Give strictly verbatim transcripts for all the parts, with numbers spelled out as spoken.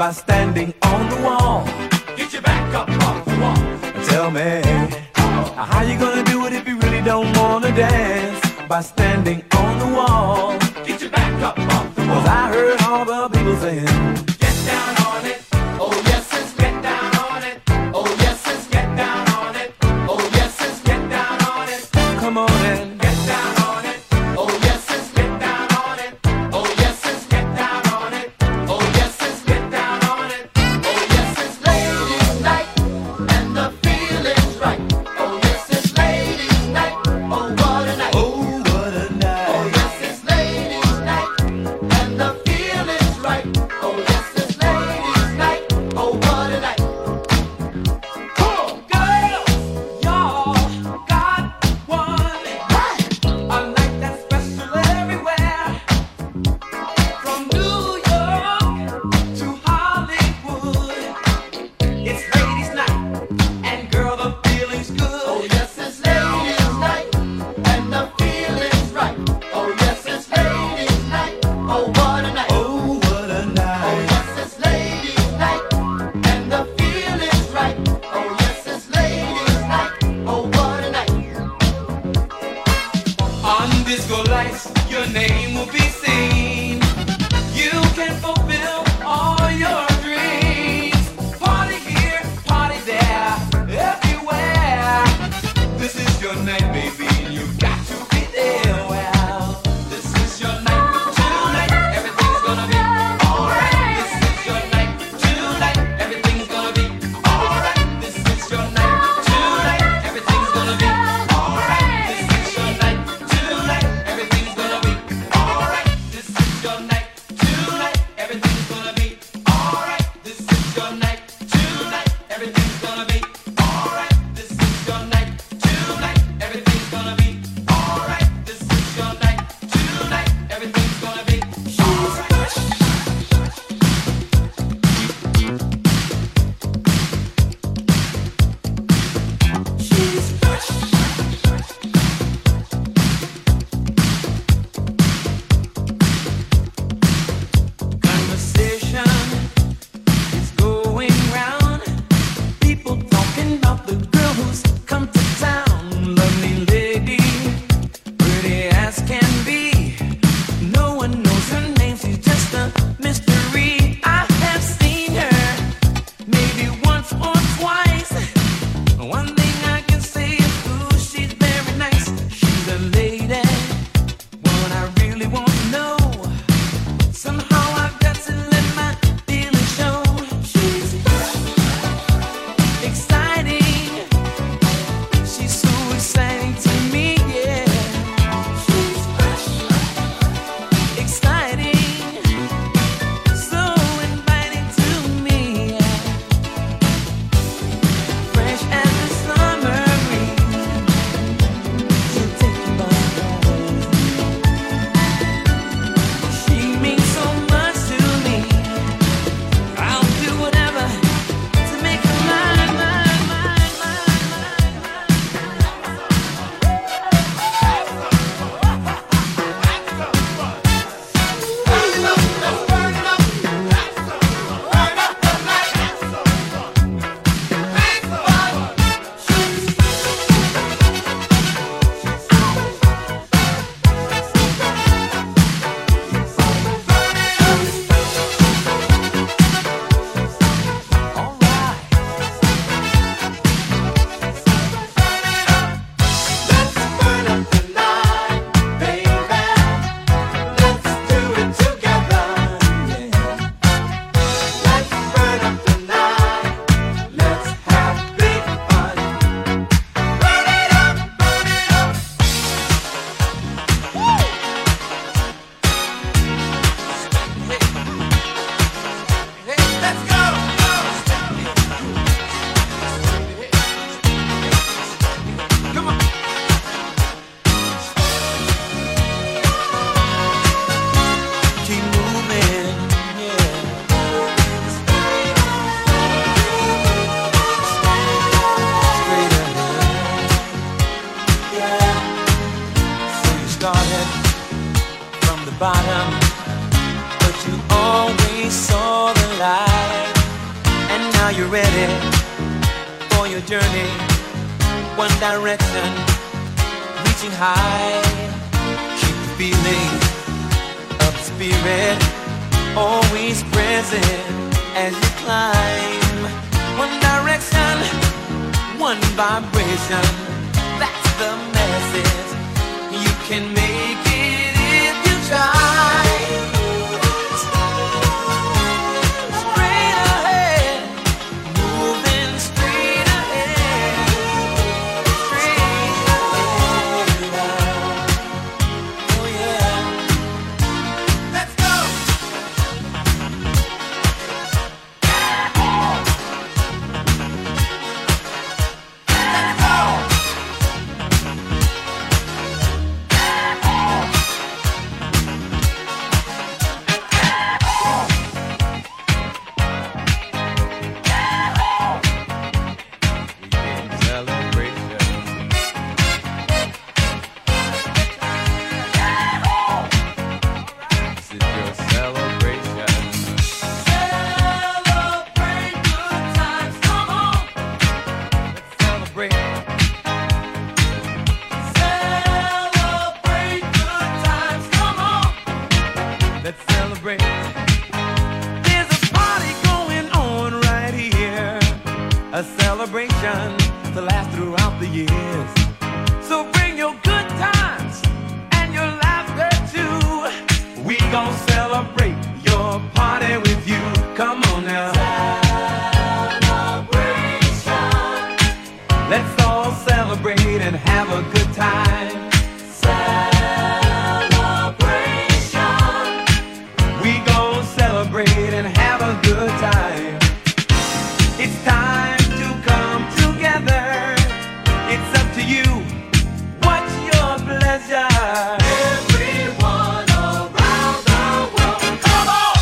by standing on the wall. Get your back up off the wall. Tell me, how you gonna do it if you really don't wanna dance? By standing on the wall. Get your back up off the wall. 'Cause I heard all the people saying, get down on it. Oh yes, it's get down on it. Oh yes, it's get down on it. Oh yes, it's get down on it. Come on and get down on it. Oh yes, it's get down on it. Oh yes, it's get down on it. Oh yes, it's get down on it. Oh yes, it's ladies' night and the feeling's right. Oh yes, it's ladies' night. Oh what a night. Oh what a night. Oh yes, it's ladies' night and the feeling's right. Oh. you ready for your journey? One direction, reaching high. Keep the feeling of the spirit always present as you climb. One direction, one vibration. That's the message. You can make it if you try. Everyone around the world, come on!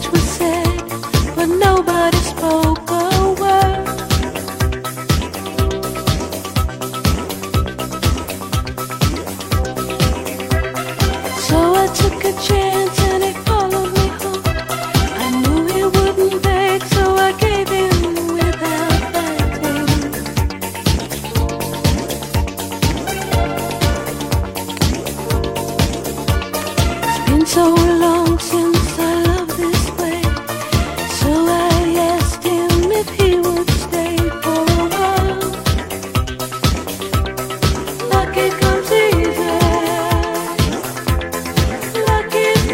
much was said, but nobody spoke a word. So I took a chance and it followed me home. I knew he wouldn't beg, so I gave him without backing. It's been so long since it comes easy, like it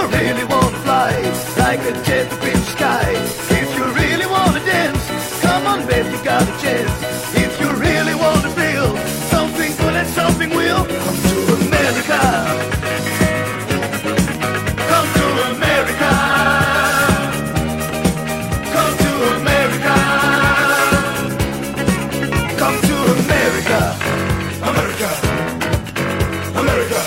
you really wanna fly, like a jet up in the sky. If you really wanna dance, come on baby, you got a chance. If you really wanna feel something good and something real, come to America. Come to America. Come to America. Come to America. America. America. America.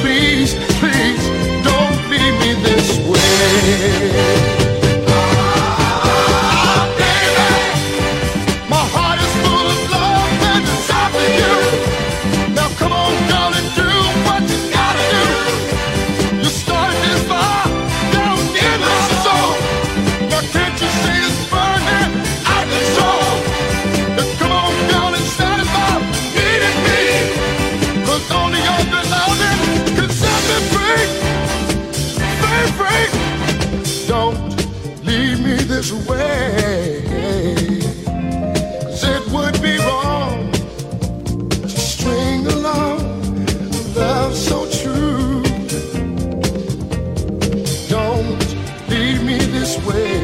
please, please don't leave me this way. Way, 'cause it would be wrong to string along love so true. Don't leave me this way.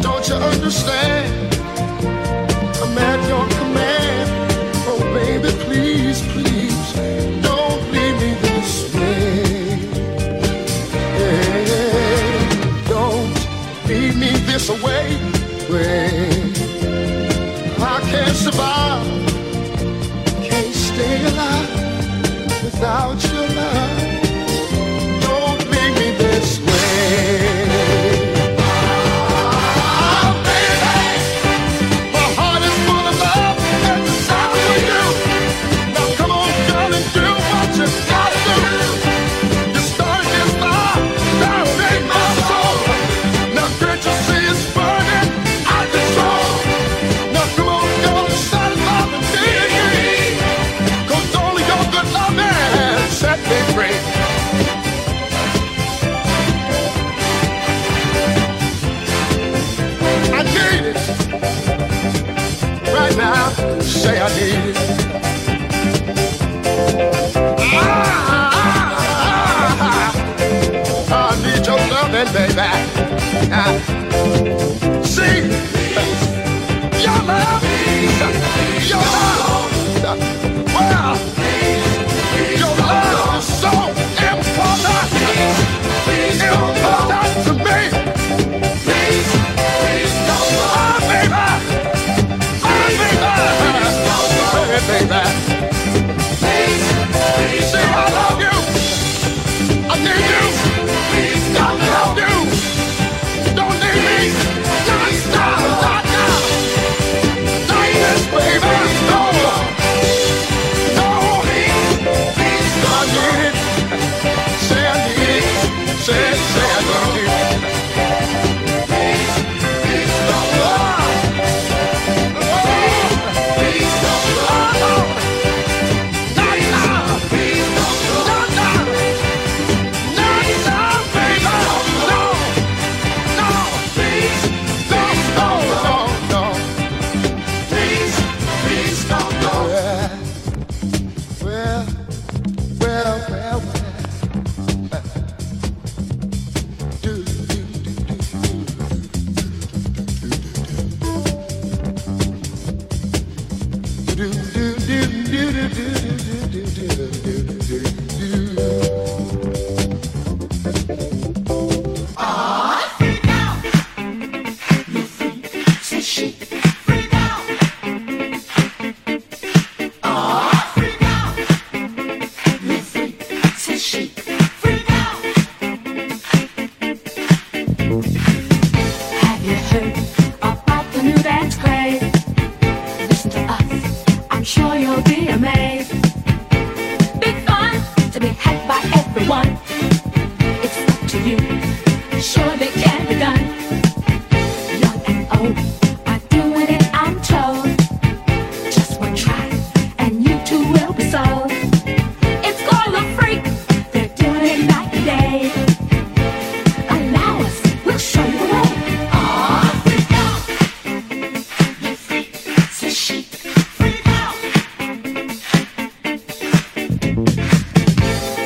Don't you understand? I'm at your command. Oh baby, please, please don't leave me this way. This away, way. I can't survive, can't stay alive without your love. Don't leave me this way. Now, say I need it. Ah, ah, ah, ah. I need your loving, baby. Ah. See, your love, your love, well, your love is so important, important to me. Ah, baby. Baby, please, please, say I love you. I need you. Please, don't love you. Don't leave me. Don't stop, stop, stop. Like this, baby. No, no. Please, I need it. Say I need it. Say, say I love you. Please, please, don't love. Please, don't love.